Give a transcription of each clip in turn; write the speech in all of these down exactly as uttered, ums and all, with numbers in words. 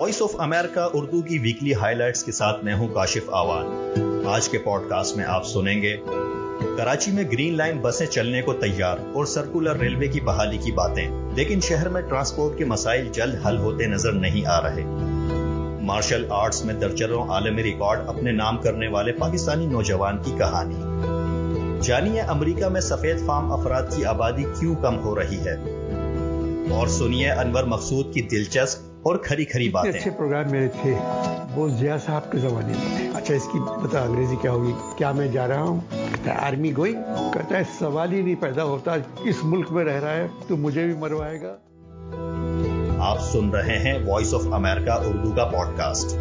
Voice of امریکہ اردو کی weekly high lights کے ساتھ میں ہوں کاشف آوان. آج کے پوڈ کاسٹ میں آپ سنیں گے کراچی میں گرین لائن بسیں چلنے کو تیار اور سرکلر ریلوے کی بحالی کی باتیں، لیکن شہر میں ٹرانسپورٹ کے مسائل جلد حل ہوتے نظر نہیں آ رہے. مارشل آرٹس میں درجنوں عالمی ریکارڈ اپنے نام کرنے والے پاکستانی نوجوان کی کہانی. جانیے امریکہ میں سفید فام افراد کی آبادی کیوں کم ہو رہی ہے، اور سنیے انور مقصود کی دلچسپ اور کھری کھری باتیں. اچھے پروگرام میرے تھے وہ ضیاء صاحب کے زمانے میں. اچھا اس کی بتا انگریزی کیا ہوگی، کیا میں جا رہا ہوں، آرمی گوئی کہتا ہے سوال ہی نہیں پیدا ہوتا، اس ملک میں رہ رہا ہے تو مجھے بھی مروائے گا. آپ سن رہے ہیں وائس آف امریکہ اردو کا پوڈ کاسٹ.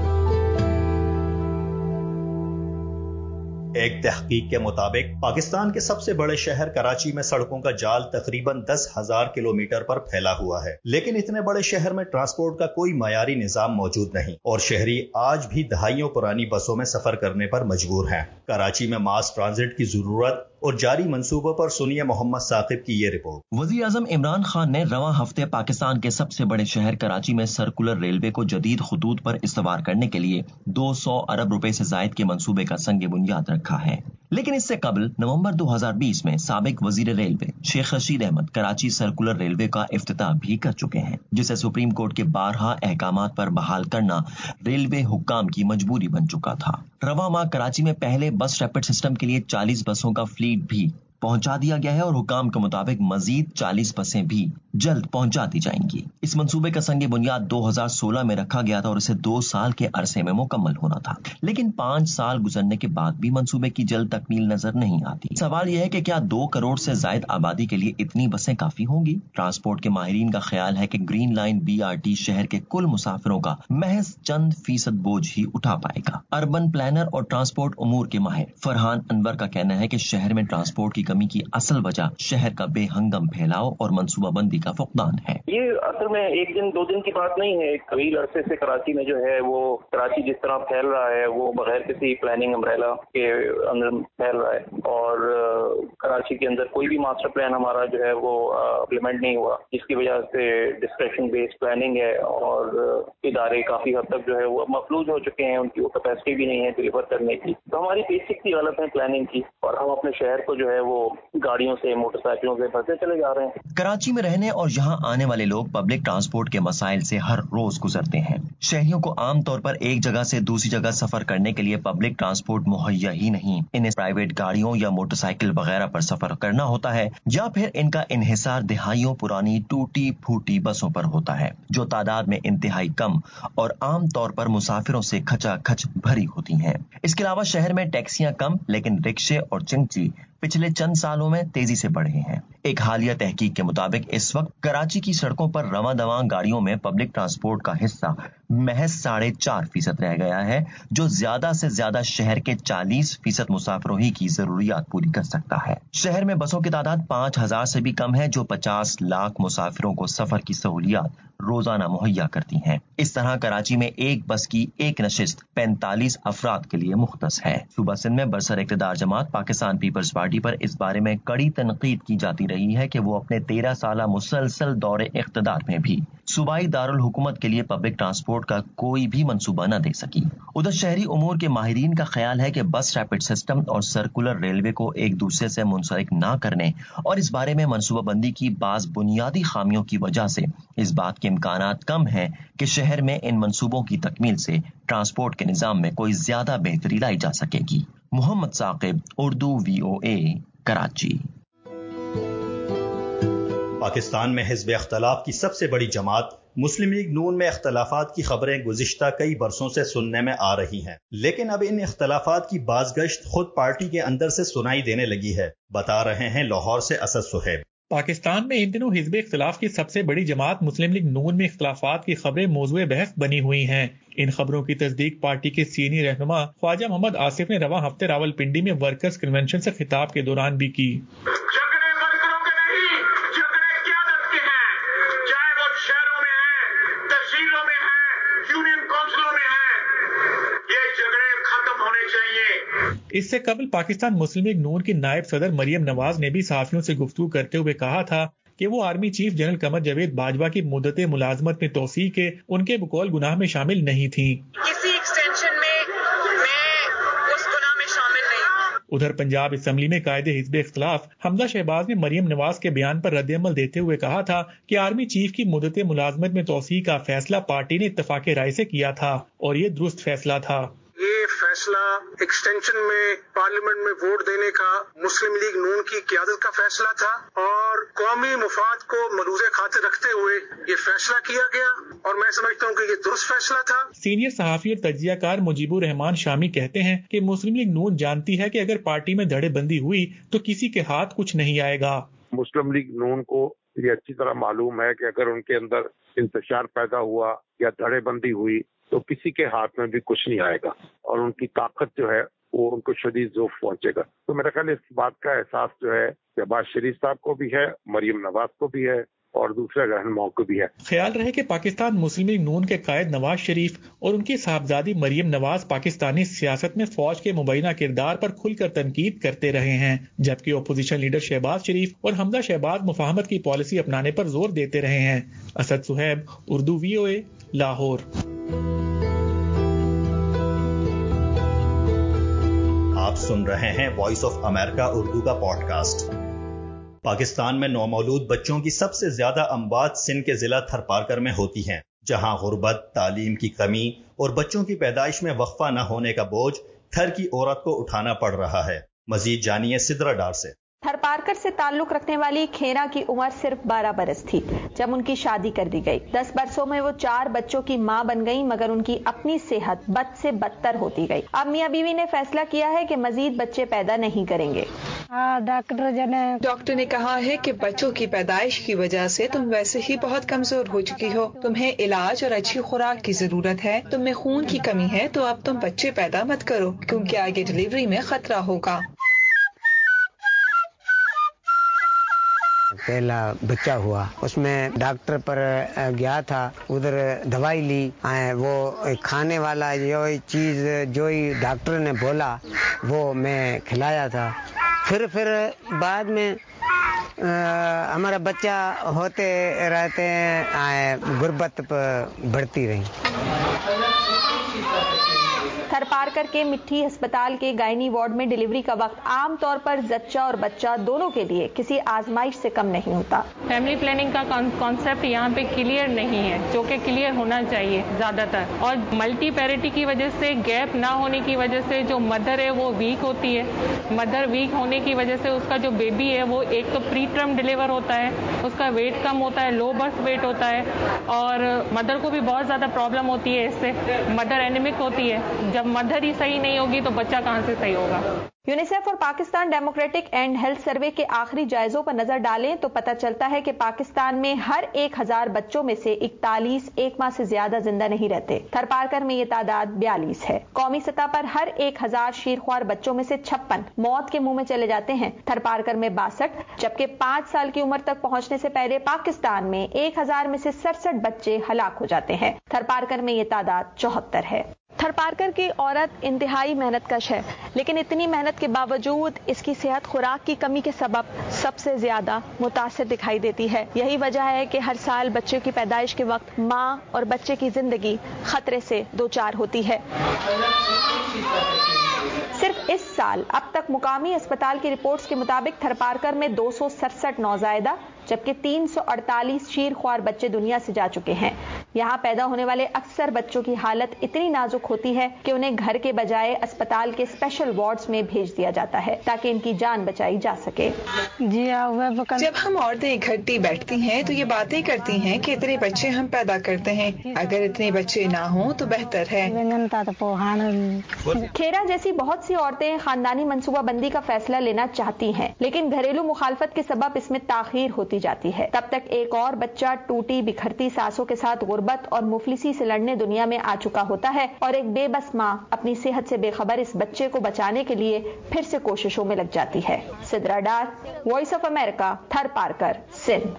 ایک تحقیق کے مطابق پاکستان کے سب سے بڑے شہر کراچی میں سڑکوں کا جال تقریباً دس ہزار کلومیٹر پر پھیلا ہوا ہے، لیکن اتنے بڑے شہر میں ٹرانسپورٹ کا کوئی معیاری نظام موجود نہیں اور شہری آج بھی دہائیوں پرانی بسوں میں سفر کرنے پر مجبور ہیں. کراچی میں ماس ٹرانزٹ کی ضرورت اور جاری منصوبوں پر سنیے محمد ثاقب کی یہ رپورٹ. وزیر اعظم عمران خان نے رواں ہفتے پاکستان کے سب سے بڑے شہر کراچی میں سرکلر ریلوے کو جدید خطوط پر استوار کرنے کے لیے دو سو ارب روپے سے زائد کے منصوبے کا سنگ بنیاد رکھا ہے، لیکن اس سے قبل نومبر دو ہزار بیس میں سابق وزیر railway Sheikh Rashid Ahmed Karachi circular railway کا افتتاح بھی کر چکے ہیں، جسے سپریم کورٹ کے بارہا احکامات پر بحال کرنا ریلوے حکام کی مجبوری بن چکا تھا. رواں ماہ کراچی میں پہلے بس ریپڈ سسٹم کے لیے چالیس بسوں کا فلیٹ بھی پہنچا دیا گیا ہے اور حکام کے مطابق مزید چالیس بسیں بھی جلد پہنچا دی جائیں گی. اس منصوبے کا سنگ بنیاد دو ہزار سولہ میں رکھا گیا تھا اور اسے دو سال کے عرصے میں مکمل ہونا تھا، لیکن پانچ سال گزرنے کے بعد بھی منصوبے کی جلد تکمیل نظر نہیں آتی. سوال یہ ہے کہ کیا دو کروڑ سے زائد آبادی کے لیے اتنی بسیں کافی ہوں گی؟ ٹرانسپورٹ کے ماہرین کا خیال ہے کہ green line B R T شہر کے کل مسافروں کا محض چند فیصد بوجھ ہی اٹھا پائے گا. اربن پلانر اور ٹرانسپورٹ امور کے ماہر فرحان انور کا کہنا ہے کہ شہر میں ٹرانسپورٹ کی کمی کی اصل وجہ شہر کا بے ہنگم پھیلاؤ اور منصوبہ بندی کا فقدان ہے. یہ اصل میں ایک دن دو دن کی بات نہیں ہے، طویل عرصے سے کراچی میں جو ہے وہ کراچی جس طرح پھیل رہا ہے وہ بغیر کسی پلاننگ امبریلا کے اندر پھیل رہا ہے، اور کراچی کے اندر کوئی بھی ماسٹر پلان ہمارا جو ہے وہ امپلیمنٹ نہیں ہوا، جس کی وجہ سے ڈسکریشن بیسڈ پلاننگ ہے اور ادارے کافی حد تک جو ہے وہ مفلوج ہو چکے ہیں، ان کی وہ کیپیسٹی بھی نہیں ہے ڈلیور کرنے کی. تو ہماری بیسک کی غلط ہے پلاننگ کی، اور ہم اپنے شہر کو جو ہے وہ گاڑیوں سے موٹر سائیکلوں سے بھرتے چلے جا رہے ہیں. کراچی میں رہنے اور یہاں آنے والے لوگ پبلک ٹرانسپورٹ کے مسائل سے ہر روز گزرتے ہیں. شہریوں کو عام طور پر ایک جگہ سے دوسری جگہ سفر کرنے کے لیے پبلک ٹرانسپورٹ مہیا ہی نہیں، انہیں پرائیویٹ گاڑیوں یا موٹر سائیکل وغیرہ پر سفر کرنا ہوتا ہے، یا پھر ان کا انحصار دہائیوں پرانی ٹوٹی پھوٹی بسوں پر ہوتا ہے جو تعداد میں انتہائی کم اور عام طور پر مسافروں سے کھچا کھچ بھری ہوتی ہیں. اس کے علاوہ شہر میں ٹیکسیاں کم، لیکن رکشے اور چنگچی پچھلے چند سالوں میں تیزی سے بڑھے ہیں. ایک حالیہ تحقیق کے مطابق اس وقت کراچی کی سڑکوں پر رواں دواں گاڑیوں میں پبلک ٹرانسپورٹ کا حصہ محض ساڑھے چار فیصد رہ گیا ہے، جو زیادہ سے زیادہ شہر کے چالیس فیصد مسافروں ہی کی ضروریات پوری کر سکتا ہے. شہر میں بسوں کی تعداد پانچ ہزار سے بھی کم ہے، جو پچاس لاکھ مسافروں کو سفر کی سہولیات روزانہ مہیا کرتی ہیں. اس طرح کراچی میں ایک بس کی ایک نشست پینتالیس افراد کے لیے مختص ہے. صوبہ سندھ میں برسر اقتدار جماعت پاکستان پیپلز پارٹی پر اس بارے میں کڑی تنقید کی جاتی رہی ہے کہ وہ اپنے تیرہ سالہ مسلسل دور اقتدار میں بھی صوبائی دارالحکومت کے لیے پبلک ٹرانسپورٹ کا کوئی بھی منصوبہ نہ دے سکی. ادھر شہری امور کے ماہرین کا خیال ہے کہ بس ریپڈ سسٹم اور سرکلر ریلوے کو ایک دوسرے سے منسلک نہ کرنے اور اس بارے میں منصوبہ بندی کی بعض بنیادی خامیوں کی وجہ سے اس بات کے امکانات کم ہیں کہ شہر میں ان منصوبوں کی تکمیل سے ٹرانسپورٹ کے نظام میں کوئی زیادہ بہتری لائی جا سکے گی. محمد ثاقب، اردو وی او اے، کراچی. پاکستان میں حزب اختلاف کی سب سے بڑی جماعت مسلم لیگ نون میں اختلافات کی خبریں گزشتہ کئی برسوں سے سننے میں آ رہی ہیں، لیکن اب ان اختلافات کی بازگشت خود پارٹی کے اندر سے سنائی دینے لگی ہے. بتا رہے ہیں لاہور سے اسد صہیب. پاکستان میں ان دنوں حزب اختلاف کی سب سے بڑی جماعت مسلم لیگ نون میں اختلافات کی خبریں موضوع بحث بنی ہوئی ہیں. ان خبروں کی تصدیق پارٹی کے سینئر رہنما خواجہ محمد آصف نے رواں ہفتے راول پنڈی میں ورکرز کنونشن سے خطاب کے دوران بھی کی. اس سے قبل پاکستان مسلم لیگ نون کی نائب صدر مریم نواز نے بھی صحافیوں سے گفتگو کرتے ہوئے کہا تھا کہ وہ army chief general Qamar Javed Bajwa کی مدت ملازمت میں توسیع کے ان کے بقول گناہ میں شامل نہیں تھیں. کسی ایکسٹینشن میں میں اس گناہ میں شامل نہیں. ادھر پنجاب اسمبلی میں قائد حزب اختلاف حمزہ شہباز نے مریم نواز کے بیان پر رد عمل دیتے ہوئے کہا تھا کہ آرمی چیف کی مدت ملازمت میں توسیع کا فیصلہ پارٹی نے اتفاق رائے سے کیا تھا اور یہ درست فیصلہ تھا. یہ فیصلہ ایکسٹینشن میں پارلیمنٹ میں ووٹ دینے کا مسلم لیگ نون کی قیادت کا فیصلہ تھا اور قومی مفاد کو ملوز خاطر رکھتے ہوئے یہ فیصلہ کیا گیا اور میں سمجھتا ہوں کہ یہ درست فیصلہ تھا. سینئر صحافی اور تجزیہ کار مجیب الرحمن شامی کہتے ہیں کہ مسلم لیگ نون جانتی ہے کہ اگر پارٹی میں دھڑے بندی ہوئی تو کسی کے ہاتھ کچھ نہیں آئے گا. مسلم لیگ نون کو یہ اچھی طرح معلوم ہے کہ اگر ان کے اندر انتشار پیدا ہوا یا دھڑے بندی ہوئی تو کسی کے ہاتھ میں بھی کچھ نہیں آئے گا اور ان کی طاقت جو ہے وہ ان کو شدید ضعف پہنچے گا. تو میرا خیال اس بات کا احساس جو ہے شہباز شریف صاحب کو بھی ہے, مریم نواز کو بھی ہے اور دوسرے رہنماؤں کو بھی ہے. خیال رہے کہ پاکستان مسلم لیگ نون کے قائد نواز شریف اور ان کی صاحبزادی مریم نواز پاکستانی سیاست میں فوج کے مبینہ کردار پر کھل کر تنقید کرتے رہے ہیں, جبکہ اپوزیشن لیڈر شہباز شریف اور حمزہ شہباز مفاہمت کی پالیسی اپنانے پر زور دیتے رہے ہیں. اسد سہیب, اردو وی او اے, لاہور. آپ سن رہے ہیں وائس آف امریکہ اردو کا پوڈ کاسٹ. پاکستان میں نومولود بچوں کی سب سے زیادہ اموات سندھ کے ضلع تھرپارکر میں ہوتی ہیں, جہاں غربت, تعلیم کی کمی اور بچوں کی پیدائش میں وقفہ نہ ہونے کا بوجھ تھر کی عورت کو اٹھانا پڑ رہا ہے. مزید جانیے سدرا ڈار سے. تھرپارکر سے تعلق رکھنے والی کھیرا کی عمر صرف بارہ برس تھی جب ان کی شادی کر دی گئی. دس برسوں میں وہ چار بچوں کی ماں بن گئی مگر ان کی اپنی صحت بد سے بدتر ہوتی گئی. اب میاں بیوی نے فیصلہ کیا ہے کہ مزید بچے پیدا نہیں کریں گے. ڈاکٹر ڈاکٹر نے کہا ہے کہ بچوں کی پیدائش کی وجہ سے تم ویسے ہی بہت کمزور ہو چکی ہو, تمہیں علاج اور اچھی خوراک کی ضرورت ہے. تم میں خون کی کمی ہے تو اب تم بچے پیدا مت کرو کیونکہ آگے ڈلیوری میں خطرہ ہوگا. پہلا بچہ ہوا اس میں ڈاکٹر پر گیا تھا, ادھر دوائی لی, وہ کھانے والا جو چیز جو ہی ڈاکٹر نے بولا وہ میں کھلایا تھا. پھر پھر بعد میں ہمارا بچہ ہوتے رہتے ہیں, غربت بڑھتی رہی. تھر پارکر کے مٹھی ہسپتال کے گائنی وارڈ میں ڈیلیوری کا وقت عام طور پر زچہ اور بچہ دونوں کے لیے کسی آزمائش سے کم نہیں ہوتا. فیملی پلاننگ کا کانسیپٹ یہاں پہ کلیئر نہیں ہے جو کہ کلیئر ہونا چاہیے زیادہ تر, اور ملٹی پیرٹی کی وجہ سے, گیپ نہ ہونے کی وجہ سے جو مدر ہے وہ ویک ہوتی ہے. مدر ویک ہونے کی وجہ سے اس کا جو بیبی ہے وہ ایک تو پری ٹرم ڈیلیور ہوتا ہے, اس کا ویٹ کم ہوتا ہے, لو برتھ ویٹ ہوتا ہے, اور مدر کو بھی بہت زیادہ پرابلم ہوتی ہے اس سے. مدر اینیمک ہوتی ہے, جب مدر ہی صحیح نہیں ہوگی تو بچہ کہاں سے صحیح ہوگا. یونیسیف اور Pakistan democratic and health survey کے آخری جائزوں پر نظر ڈالیں تو پتہ چلتا ہے کہ پاکستان میں ہر ایک ہزار بچوں میں سے اکتالیس ایک ماہ سے زیادہ زندہ نہیں رہتے. تھر پارکر میں یہ تعداد بیالیس ہے. قومی سطح پر ہر ایک ہزار شیرخوار بچوں میں سے چھپن موت کے منہ میں چلے جاتے ہیں, تھر پارکر میں باسٹھ, جبکہ پانچ سال کی عمر تک پہنچنے سے پہلے پاکستان میں ایک ہزار میں سے سڑسٹھ بچے ہلاک ہو جاتے ہیں. تھر پارکر میں یہ تعداد چوہتر ہے. تھر پارکر کی عورت انتہائی محنت کش ہے, لیکن اتنی محنت کے باوجود اس کی صحت خوراک کی کمی کے سبب سب سے زیادہ متاثر دکھائی دیتی ہے. یہی وجہ ہے کہ ہر سال بچے کی پیدائش کے وقت ماں اور بچے کی زندگی خطرے سے دوچار ہوتی ہے. صرف اس سال اب تک مقامی اسپتال کی رپورٹس کے مطابق تھر پارکر میں دو سو سڑسٹھ نوزائیدہ جبکہ تین سو اڑتالیس شیر خوار بچے دنیا سے جا چکے ہیں. یہاں پیدا ہونے والے اکثر بچوں کی حالت اتنی نازک ہوتی ہے کہ انہیں گھر کے بجائے اسپتال کے اسپیشل وارڈز میں بھیج دیا جاتا ہے تاکہ ان کی جان بچائی جا سکے. جی جب ہم عورتیں اکٹھی بیٹھتی ہیں تو یہ باتیں کرتی ہیں کہ اتنے بچے ہم پیدا کرتے ہیں, اگر اتنے بچے نہ ہوں تو بہتر ہے. کھیرا جیسی بہت سی عورتیں خاندانی منصوبہ بندی کا فیصلہ لینا چاہتی ہیں, لیکن گھریلو مخالفت کے سبب اس میں تاخیر ہوتی جاتی ہے. تب تک ایک اور بچہ ٹوٹی بکھرتی سانسوں کے ساتھ غربت اور مفلسی سے لڑنے دنیا میں آ چکا ہوتا ہے, اور ایک بے بس ماں اپنی صحت سے بے خبر اس بچے کو بچانے کے لیے پھر سے کوششوں میں لگ جاتی ہے. Sidra Dar, voice of America, Tharparkar, Sindh.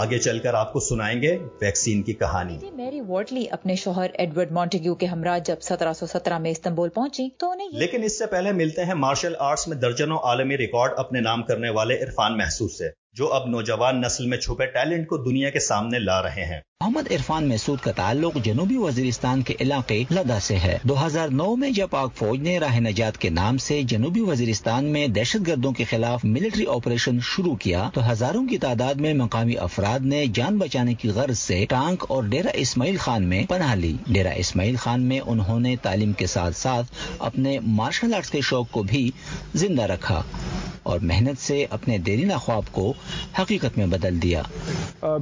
آگے چل کر آپ کو سنائیں گے ویکسین کی کہانی۔ لیڈی میری وورٹلی اپنے شوہر ایڈورڈ مونٹیگو کے ہمراہ جب سترہ سو سترہ میں استنبول پہنچی تو انہیں، لیکن اس سے پہلے ملتے ہیں مارشل آرٹس میں درجنوں عالمی ریکارڈ اپنے نام کرنے والے عرفان محسود سے، جو اب نوجوان نسل میں چھپے ٹیلنٹ کو دنیا کے سامنے لا رہے ہیں۔ محمد عرفان محسود کا تعلق جنوبی وزیرستان کے علاقے لدا سے ہے۔ دو ہزار نو میں جب پاک فوج نے راہ نجات کے نام سے جنوبی وزیرستان میں دہشت گردوں کے خلاف ملٹری آپریشن شروع کیا تو ہزاروں کی تعداد میں مقامی افراد نے جان بچانے کی غرض سے ٹانک اور ڈیرہ اسماعیل خان میں پناہ لی۔ ڈیرہ اسماعیل خان میں انہوں نے تعلیم کے ساتھ ساتھ اپنے مارشل آرٹس کے شوق کو بھی زندہ رکھا اور محنت سے اپنے دیرینہ خواب کو حقیقت میں بدل دیا۔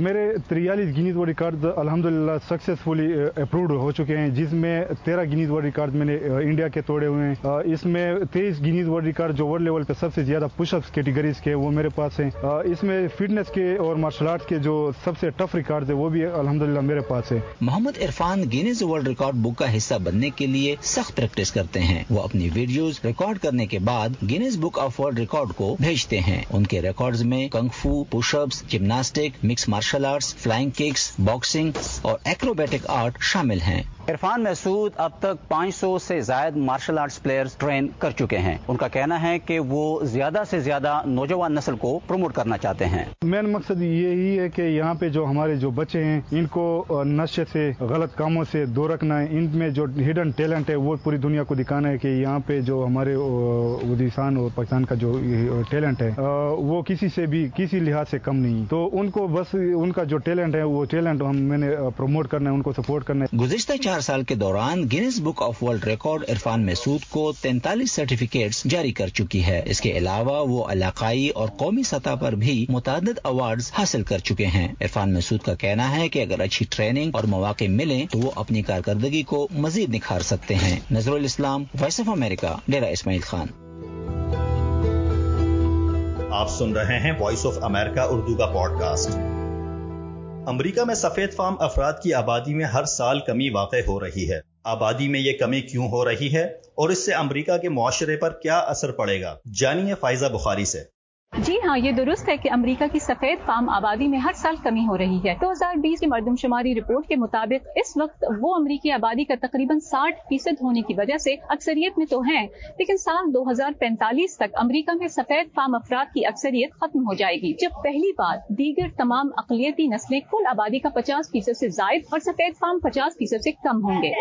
میرے تریالیس گینیز ورلڈ ریکارڈ الحمدللہ سکسیسفلی اپرووڈ ہو چکے ہیں، جس میں تیرہ گینیز ورلڈ ریکارڈ میں نے انڈیا کے توڑے ہوئے ہیں۔ اس میں تیئیس گینیز ورلڈ ریکارڈ جو ورلڈ لیول پہ سب سے زیادہ پش اپس کیٹیگریز کے وہ میرے پاس ہیں۔ اس میں فٹنس کے اور مارشل آرٹس کے جو سب سے ٹف ریکارڈز ہیں وہ بھی الحمدللہ میرے پاس ہیں۔ Muhammad Irfan Guinness world record book کا حصہ بننے کے لیے سخت پریکٹس کرتے ہیں۔ وہ اپنی ویڈیوز ریکارڈ کرنے کے بعد Guinness book of world record کو بھیجتے ہیں۔ ان کے ریکارڈز میں kung fu, push ups, gymnastic, mix martial arts, flying kicks, boxing اور ایکروبیٹک آرٹ شامل ہیں۔ عرفان محسود اب تک پانچ سو سے زائد مارشل آرٹس پلیئرز ٹرین کر چکے ہیں۔ ان کا کہنا ہے کہ وہ زیادہ سے زیادہ نوجوان نسل کو پروموٹ کرنا چاہتے ہیں۔ مین مقصد یہی ہے کہ یہاں پہ جو ہمارے جو بچے ہیں ان کو نشے سے، غلط کاموں سے دور رکھنا ہے۔ ان میں جو ہڈن ٹیلنٹ ہے وہ پوری دنیا کو دکھانا ہے کہ یہاں پہ جو ہمارے ودیسان اور پاکستان کا جو ٹیلنٹ ہے وہ کسی سے بھی کسی لحاظ سے کم نہیں، تو ان کو بس ان کا جو ٹیلنٹ ہے وہ ٹیلنٹ ہم میں نے پروموٹ کرنا ہے، ان کو سپورٹ کرنا ہے۔ گزشتہ چار سال کے دوران Guinness book of world record Irfan Mehsud کو تینتالیس سرٹیفکیٹس جاری کر چکی ہے۔ اس کے علاوہ وہ علاقائی اور قومی سطح پر بھی متعدد ایوارڈز حاصل کر چکے ہیں۔ عرفان محسود کا کہنا ہے کہ اگر اچھی ٹریننگ اور مواقع ملیں تو وہ اپنی کارکردگی کو مزید نکھار سکتے ہیں۔ Nazar ul Islam, voice of America, Dera Ismail Khan. آپ سن رہے ہیں وائس آف امریکہ اردو کا پوڈ کاسٹ۔ امریکہ میں سفید فام افراد کی آبادی میں ہر سال کمی واقع ہو رہی ہے۔ آبادی میں یہ کمی کیوں ہو رہی ہے اور اس سے امریکہ کے معاشرے پر کیا اثر پڑے گا، جانیے فائزہ بخاری سے۔ جی ہاں، یہ درست ہے کہ امریکہ کی سفید فام آبادی میں ہر سال کمی ہو رہی ہے۔ دو ہزار بیس کی مردم شماری رپورٹ کے مطابق اس وقت وہ امریکی آبادی کا تقریباً ساٹھ فیصد ہونے کی وجہ سے اکثریت میں تو ہیں، لیکن سال دو ہزار پینتالیس تک امریکہ میں سفید فام افراد کی اکثریت ختم ہو جائے گی، جب پہلی بار دیگر تمام اقلیتی نسلیں کل آبادی کا پچاس فیصد سے زائد اور سفید فام پچاس فیصد سے کم ہوں گے۔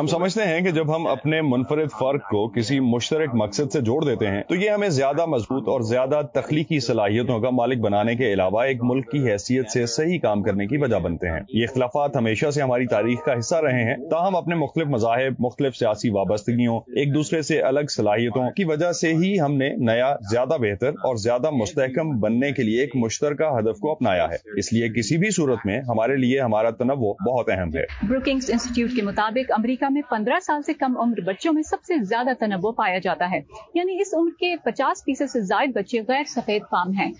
ہم سمجھتے ہیں کہ جب ہم اپنے منفرد فرق کو کسی مشترک مقصد سے جوڑ دیتے ہیں تو یہ ہمیں زیادہ مضبوط اور زیادہ تخلیقی صلاحیتوں کا مالک بنانے کے علاوہ ایک ملک کی حیثیت سے صحیح کام کرنے کی وجہ بنتے ہیں۔ یہ اختلافات ہمیشہ سے ہماری تاریخ کا حصہ رہے ہیں، تاہم اپنے مختلف مذاہب، مختلف سیاسی وابستگیوں، ایک دوسرے سے الگ صلاحیتوں کی وجہ سے ہی ہم نے نیا، زیادہ بہتر اور زیادہ مستحکم بننے کے لیے ایک مشترکہ ہدف کو اپنایا ہے۔ اس لیے کسی بھی صورت میں ہمارے لیے ہمارا تنوع بہت اہم ہے۔ بروکنگز انسٹیٹیوٹ کے مطابق امریکہ میں پندرہ سال سے کم عمر بچوں میں سب سے زیادہ تنوع پایا جاتا ہے، یعنی اس عمر کے پچاس فیصد سے زائد بچے غیر سفید فام ہیں۔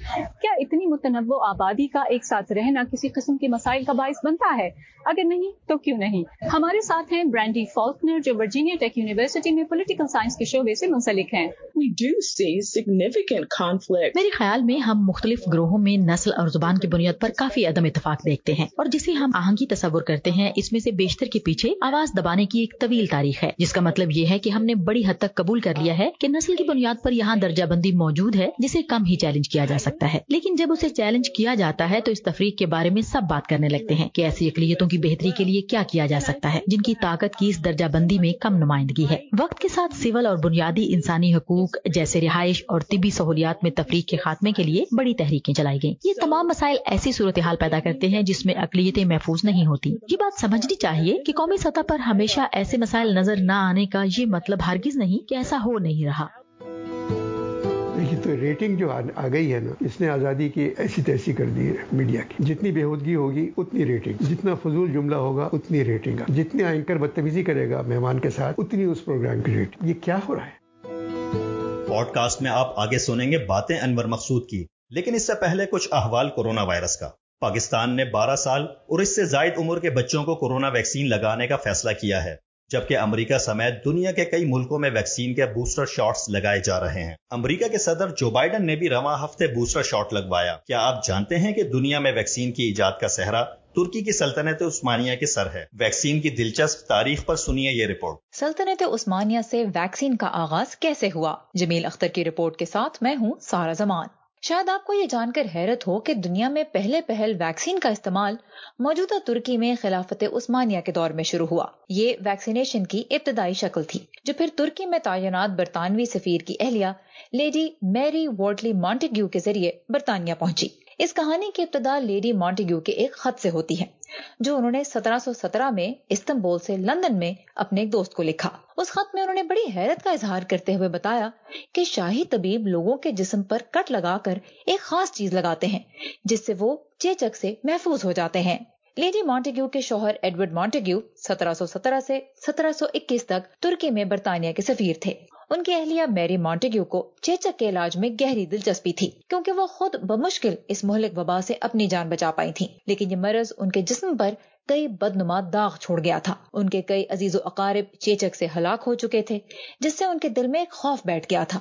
کیا اتنی متنوع آبادی کا ایک ساتھ رہنا کسی قسم کے مسائل کا باعث بنتا ہے؟ اگر نہیں تو کیوں نہیں؟ ہمارے ساتھ ہیں برینڈی فالکنر، جو ورجینیا ٹیک یونیورسٹی میں پولیٹیکل سائنس کے شعبے سے منسلک ہیں۔ میرے خیال میں ہم مختلف گروہوں میں نسل اور زبان کی بنیاد پر کافی عدم اتفاق دیکھتے ہیں، اور جسے ہم آہنگی تصور کرتے ہیں اس میں سے بیشتر کے پیچھے آواز دبانے کی ایک طویل تاریخ ہے، جس کا مطلب یہ ہے کہ ہم نے بڑی حد تک قبول کر لیا ہے کہ نسل کی بنیاد پر یہاں درجہ بندی موجود ہے جسے کم ہی چیلنج کیا جا سکتا ہے۔ لیکن جب اسے چیلنج کیا جاتا ہے تو اس تفریق کے بارے میں سب بات کرنے لگتے ہیں کہ ایسی اقلیتوں کی بہتری کے لیے کیا کیا جا سکتا ہے جن کی طاقت کی اس درجہ بندی میں کم نمائندگی ہے۔ وقت کے ساتھ سول اور بنیادی انسانی حقوق جیسے رہائش اور طبی سہولیات میں تفریق کے خاتمے کے لیے بڑی تحریکیں چلائی گئیں۔ یہ تمام مسائل ایسی صورتحال پیدا کرتے ہیں جس میں اقلیتیں محفوظ نہیں ہوتی۔ یہ بات سمجھنی چاہیے کہ قومی سطح پر ہمیشہ ایسے مسائل نظر نہ آنے کا یہ مطلب ہرگز نہیں کہ ایسا ہو نہیں رہا۔ تو ریٹنگ جو آ گئی ہے نا، اس نے آزادی کی ایسی تیسی کر دی ہے میڈیا کی۔ جتنی بےہودگی ہوگی اتنی ریٹنگ، جتنا فضول جملہ ہوگا اتنی ریٹنگ، جتنے اینکر بدتمیزی کرے گا مہمان کے ساتھ اتنی اس پروگرام کی ریٹنگ۔ یہ کیا ہو رہا ہے؟ پوڈ کاسٹ میں آپ آگے سنیں گے باتیں انور مقصود کی، لیکن اس سے پہلے کچھ احوال کورونا وائرس کا۔ پاکستان نے بارہ سال اور اس سے زائد عمر کے بچوں کو کورونا ویکسین لگانے کا فیصلہ کیا ہے۔ جبکہ امریکہ سمیت دنیا کے کئی ملکوں میں ویکسین کے بوسٹر شاٹس لگائے جا رہے ہیں۔ امریکہ کے صدر جو بائیڈن نے بھی رواں ہفتے بوسٹر شاٹ لگوایا۔ کیا آپ جانتے ہیں کہ دنیا میں ویکسین کی ایجاد کا سہرا ترکی کی سلطنت عثمانیہ کے سر ہے؟ ویکسین کی دلچسپ تاریخ پر سنیے یہ رپورٹ۔ سلطنت عثمانیہ سے ویکسین کا آغاز کیسے ہوا؟ جمیل اختر کی رپورٹ کے ساتھ میں ہوں سارا زمان۔ شاید آپ کو یہ جان کر حیرت ہو کہ دنیا میں پہلے پہل ویکسین کا استعمال موجودہ ترکی میں خلافت عثمانیہ کے دور میں شروع ہوا۔ یہ ویکسینیشن کی ابتدائی شکل تھی جو پھر ترکی میں تعینات برطانوی سفیر کی اہلیہ لیڈی میری وورٹلی مونٹیگو کے ذریعے برطانیہ پہنچی۔ اس کہانی کی ابتدا لیڈی مونٹیگو کے ایک خط سے ہوتی ہے جو انہوں نے سترہ سو سترہ میں استنبول سے لندن میں اپنے ایک دوست کو لکھا۔ اس خط میں انہوں نے بڑی حیرت کا اظہار کرتے ہوئے بتایا کہ شاہی طبیب لوگوں کے جسم پر کٹ لگا کر ایک خاص چیز لگاتے ہیں جس سے وہ چیچک سے محفوظ ہو جاتے ہیں۔ لیڈی مونٹیگو کے شوہر ایڈورڈ مونٹیگو سترہ سو سترہ سے سترہ سو اکیس تک ترکی میں برطانیہ کے سفیر تھے۔ ان کی اہلیہ میری مونٹیگو کو چیچک کے علاج میں گہری دلچسپی تھی کیونکہ وہ خود بمشکل اس مہلک وبا سے اپنی جان بچا پائی تھیں، لیکن یہ مرض ان کے جسم پر کئی بدنما داغ چھوڑ گیا تھا۔ ان کے کئی عزیز و اقارب چیچک سے ہلاک ہو چکے تھے جس سے ان کے دل میں ایک خوف بیٹھ گیا تھا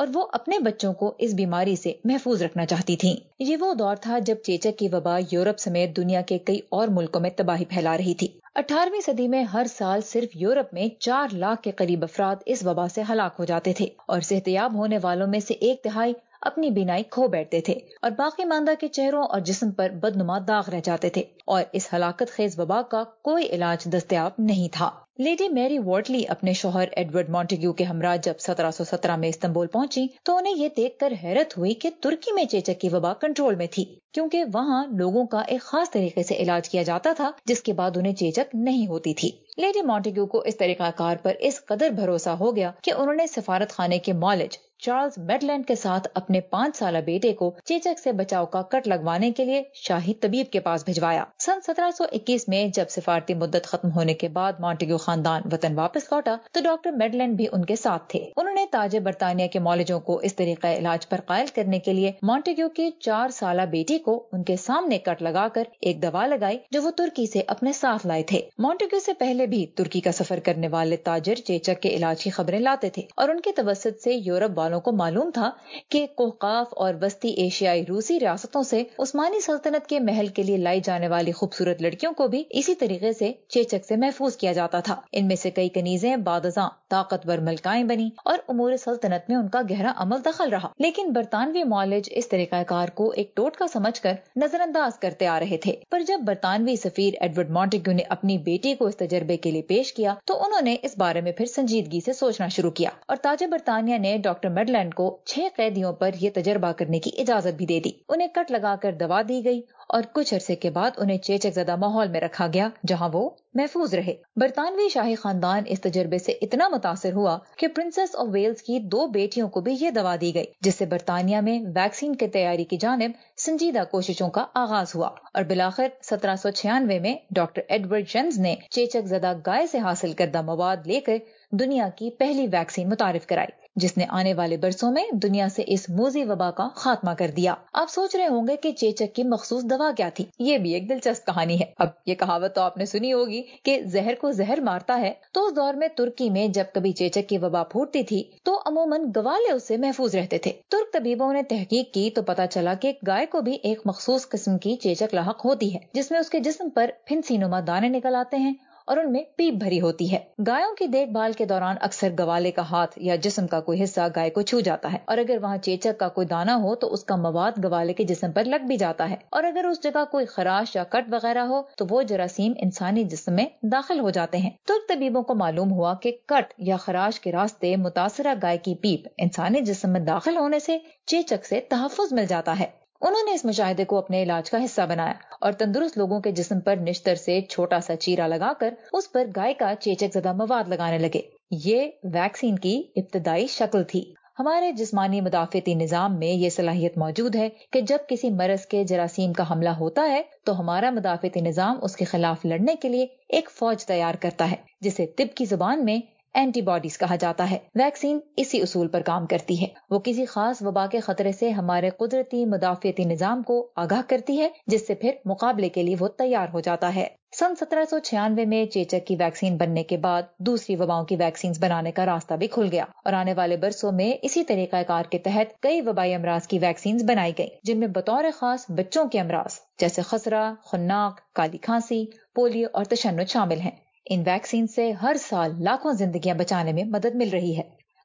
اور وہ اپنے بچوں کو اس بیماری سے محفوظ رکھنا چاہتی تھیں۔ یہ وہ دور تھا جب چیچک کی وبا یورپ سمیت دنیا کے کئی اور ملکوں میں تباہی پھیلا رہی تھی۔ اٹھارہویں صدی میں ہر سال صرف یورپ میں چار لاکھ کے قریب افراد اس وبا سے ہلاک ہو جاتے تھے اور صحت یاب ہونے والوں میں سے ایک تہائی اپنی بینائی کھو بیٹھتے تھے اور باقی ماندہ کے چہروں اور جسم پر بدنما داغ رہ جاتے تھے، اور اس ہلاکت خیز وبا کا کوئی علاج دستیاب نہیں تھا۔ لیڈی میری وورٹلی اپنے شوہر ایڈورڈ مونٹیگو کے ہمراہ جب سترہ سو سترہ میں استنبول پہنچی تو انہیں یہ دیکھ کر حیرت ہوئی کہ ترکی میں چیچک کی وبا کنٹرول میں تھی کیونکہ وہاں لوگوں کا ایک خاص طریقے سے علاج کیا جاتا تھا جس کے بعد انہیں چیچک نہیں ہوتی تھی۔ لیڈی مونٹیگو کو اس طریقہ کار پر اس قدر بھروسہ ہو گیا کہ انہوں نے سفارت خانے کے مالج چارلز میڈلینڈ کے ساتھ اپنے پانچ سالہ بیٹے کو چیچک سے بچاؤ کا کٹ لگوانے کے لیے شاہی طبیب کے پاس بھجوایا۔ سن سترہ سو اکیس میں جب سفارتی مدت ختم ہونے کے بعد مونٹیگو خاندان وطن واپس لوٹا تو ڈاکٹر میڈلینڈ بھی ان کے ساتھ تھے۔ انہوں نے تاج برطانیہ کے مالجوں کو اس طریقہ علاج پر قائل کرنے کے لیے مونٹیگو کی چار سالہ بیٹی کو ان کے سامنے کٹ لگا کر ایک دوا لگائی جو وہ ترکی سے اپنے ساتھ لائے تھے۔ مونٹیگو سے پہلے بھی ترکی کا سفر کرنے والے تاجر چیچک کے علاج کی خبریں لاتے تھے اور ان کے توسط سے یورپ والوں کو معلوم تھا کہ کوہقاف اور وسطی ایشیائی روسی ریاستوں سے عثمانی سلطنت کے محل کے لیے لائی جانے والی خوبصورت لڑکیوں کو بھی اسی طریقے سے چیچک سے محفوظ کیا جاتا تھا۔ ان میں سے کئی کنیزیں بعد ازاں طاقتور ملکائیں بنی اور امور سلطنت میں ان کا گہرا عمل دخل رہا، لیکن برطانوی معالج اس طریقہ کار کو ایک ٹوٹکا سمجھ کر نظر انداز کرتے آ رہے تھے۔ پر جب برطانوی سفیر ایڈورڈ مونٹیگو نے اپنی بیٹی کو اس تجربے کے لیے پیش کیا تو انہوں نے اس بارے میں پھر سنجیدگی سے سوچنا شروع کیا اور تاج برطانیہ نے ڈاکٹر میڈلینڈ کو چھ قیدیوں پر یہ تجربہ کرنے کی اجازت بھی دے دی۔ انہیں کٹ لگا کر دوا دی گئی اور کچھ عرصے کے بعد انہیں چیچک زدہ ماحول میں رکھا گیا جہاں وہ محفوظ رہے۔ برطانوی شاہی خاندان اس تجربے سے اتنا متاثر ہوا کہ پرنسس آف ویلز کی دو بیٹیوں کو بھی یہ دوا دی گئی، جس سے برطانیہ میں ویکسین کی تیاری کی جانب سنجیدہ کوششوں کا آغاز ہوا اور بلاخر سترہ سو چھیانوے میں ڈاکٹر ایڈورڈ جنز نے چیچک زدہ گائے سے حاصل کردہ مواد لے کر دنیا کی پہلی ویکسین متعارف کرائی جس نے آنے والے برسوں میں دنیا سے اس موذی وبا کا خاتمہ کر دیا۔ آپ سوچ رہے ہوں گے کہ چیچک کی مخصوص دوا کیا تھی؟ یہ بھی ایک دلچسپ کہانی ہے۔ اب یہ کہاوت تو آپ نے سنی ہوگی کہ زہر کو زہر مارتا ہے، تو اس دور میں ترکی میں جب کبھی چیچک کی وبا پھوٹتی تھی تو عموماً گوالے اس سے محفوظ رہتے تھے۔ ترک طبیبوں نے تحقیق کی تو پتہ چلا کہ گائے کو بھی ایک مخصوص قسم کی چیچک لاحق ہوتی ہے جس میں اس کے جسم پر پھنسی نما دانے نکل آتے ہیں اور ان میں پیپ بھری ہوتی ہے۔ گایوں کی دیکھ بھال کے دوران اکثر گوالے کا ہاتھ یا جسم کا کوئی حصہ گائے کو چھو جاتا ہے، اور اگر وہاں چیچک کا کوئی دانہ ہو تو اس کا مواد گوالے کے جسم پر لگ بھی جاتا ہے، اور اگر اس جگہ کوئی خراش یا کٹ وغیرہ ہو تو وہ جراثیم انسانی جسم میں داخل ہو جاتے ہیں۔ ترک طبیبوں کو معلوم ہوا کہ کٹ یا خراش کے راستے متاثرہ گائے کی پیپ انسانی جسم میں داخل ہونے سے چیچک سے تحفظ مل جاتا ہے۔ انہوں نے اس مشاہدے کو اپنے علاج کا حصہ بنایا اور تندرست لوگوں کے جسم پر نشتر سے چھوٹا سا چیرا لگا کر اس پر گائے کا چیچک زدہ مواد لگانے لگے۔ یہ ویکسین کی ابتدائی شکل تھی۔ ہمارے جسمانی مدافعتی نظام میں یہ صلاحیت موجود ہے کہ جب کسی مرض کے جراثیم کا حملہ ہوتا ہے تو ہمارا مدافعتی نظام اس کے خلاف لڑنے کے لیے ایک فوج تیار کرتا ہے جسے طب کی زبان میں اینٹی باڈیز کہا جاتا ہے۔ ویکسین اسی اصول پر کام کرتی ہے، وہ کسی خاص وبا کے خطرے سے ہمارے قدرتی مدافعتی نظام کو آگاہ کرتی ہے، جس سے پھر مقابلے کے لیے وہ تیار ہو جاتا ہے۔ سن سترہ سو چھیانوے میں چیچک کی ویکسین بننے کے بعد دوسری وباؤں کی ویکسینز بنانے کا راستہ بھی کھل گیا، اور آنے والے برسوں میں اسی طریقہ کار کے تحت کئی وبائی امراض کی ویکسینز بنائی گئیں، جن میں بطور خاص بچوں کے امراض جیسے خسرہ، خناق، کالی کھانسی، پولیو اور تشنج شامل ہیں۔ ان ویکسین سے ہر سال لاکھوں زندگیاں بچانے میں مدد مل رہی ہے۔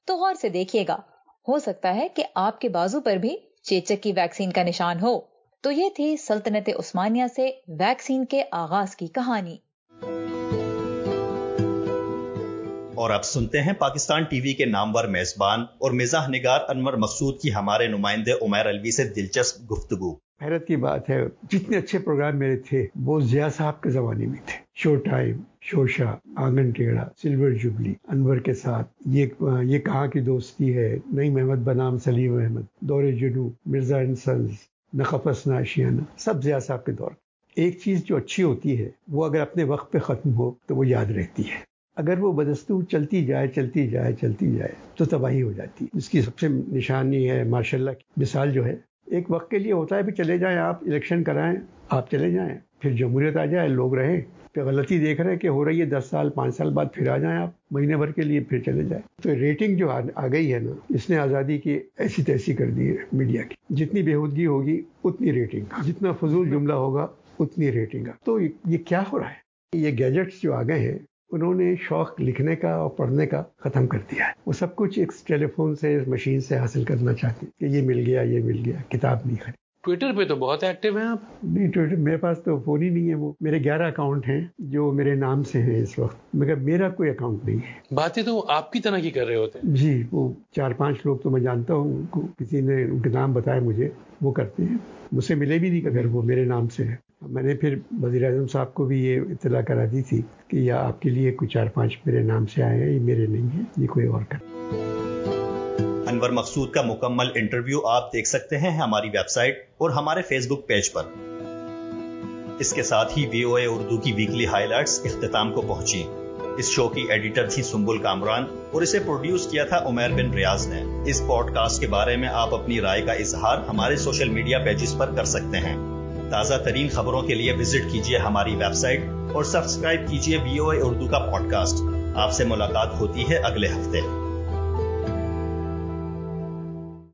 تو غور سے دیکھیے گا، ہو سکتا ہے کہ آپ کے بازو پر بھی چیچک کی ویکسین کا نشان ہو۔ تو یہ تھی سلطنت عثمانیہ سے ویکسین کے آغاز کی کہانی۔ اور اب سنتے ہیں پاکستان ٹی وی کے نامور میزبان اور مزاح نگار انور مقصود کی ہمارے نمائندے عمیر الوی سے دلچسپ گفتگو۔ حیرت کی بات ہے، جتنے اچھے پروگرام میرے تھے وہ ضیاء صاحب کے زمانے میں تھے۔ شو ٹائم، شوشا، آنگن ٹیڑھا، سلور جبلی، انور کے ساتھ، یہ یہ کہاں کی دوستی ہے، نعیم احمد بنام سلیم احمد، دور جنوب، مرزا اینڈ سنز، نہ قفس نہ آشیانہ، سب ضیاء صاحب کے دور۔ ایک چیز جو اچھی ہوتی ہے وہ اگر اپنے وقت پہ ختم ہو تو وہ یاد رہتی ہے، اگر وہ بدستور چلتی جائے چلتی جائے چلتی جائے تو تباہی ہو جاتی ہے۔ اس کی سب سے نشانی ہے ماشاء اللہ کی مثال جو ہے، ایک وقت کے لیے ہوتا ہے بھی چلے جائیں، آپ الیکشن کرائیں، آپ چلے جائیں، پھر جمہوریت آ جائے، لوگ رہیں، پھر غلطی دیکھ رہے ہیں کہ ہو رہی ہے دس سال پانچ سال بعد، پھر آ جائیں آپ مہینے بھر کے لیے، پھر چلے جائیں۔ تو ریٹنگ جو آ گئی ہے نا، اس نے آزادی کی ایسی تیسی کر دی ہے میڈیا کی، جتنی بےہودگی ہوگی اتنی ریٹنگ، جتنا فضول جملہ ہوگا اتنی ریٹنگ۔ تو یہ کیا ہو رہا ہے؟ یہ گیجٹس جو آ گئے ہیں انہوں نے شوق لکھنے کا اور پڑھنے کا ختم کر دیا ہے، وہ سب کچھ ایک ٹیلی فون سے، اس مشین سے حاصل کرنا چاہتے ہیں کہ یہ مل گیا یہ مل گیا، کتاب نہیں خرید۔ ٹویٹر پہ تو بہت ایکٹیو ہیں آپ؟ نہیں، ٹویٹر میرے پاس تو فون ہی نہیں ہے، وہ میرے گیارہ اکاؤنٹ ہیں جو میرے نام سے ہیں اس وقت، مگر میرا کوئی اکاؤنٹ نہیں ہے۔ باتیں تو آپ کی طرح کی کر رہے ہوتے ہیں؟ جی، وہ چار پانچ لوگ تو میں جانتا ہوں، ان کو کسی نے ان کے نام بتایا مجھے، وہ کرتے ہیں، مجھ سے ملے بھی نہیں اگر وہ میرے نام سے ہے۔ میں نے پھر وزیر اعظم صاحب کو بھی یہ اطلاع کرا دی تھی کہ یہ آپ کے لیے کوئی چار پانچ میرے نام سے آئے ہیں، یہ میرے نہیں ہیں، یہ کوئی اور کر۔ انور مقصود کا مکمل انٹرویو آپ دیکھ سکتے ہیں ہماری ویب سائٹ اور ہمارے فیس بک پیج پر۔ اس کے ساتھ ہی وی او اے اردو کی ویکلی ہائی لائٹس اختتام کو پہنچی۔ اس شو کی ایڈیٹر تھی سمبل کامران اور اسے پروڈیوس کیا تھا عمیر بن ریاض نے۔ اس پوڈ کاسٹ کے بارے میں آپ اپنی رائے کا اظہار ہمارے سوشل میڈیا پیجز پر کر سکتے ہیں۔ تازہ ترین خبروں کے لیے وزٹ کیجیے ہماری ویب سائٹ اور سبسکرائب کیجیے وی او اے اردو کا پوڈ کاسٹ۔ آپ سے ملاقات ہوتی ہے اگلے ہفتے۔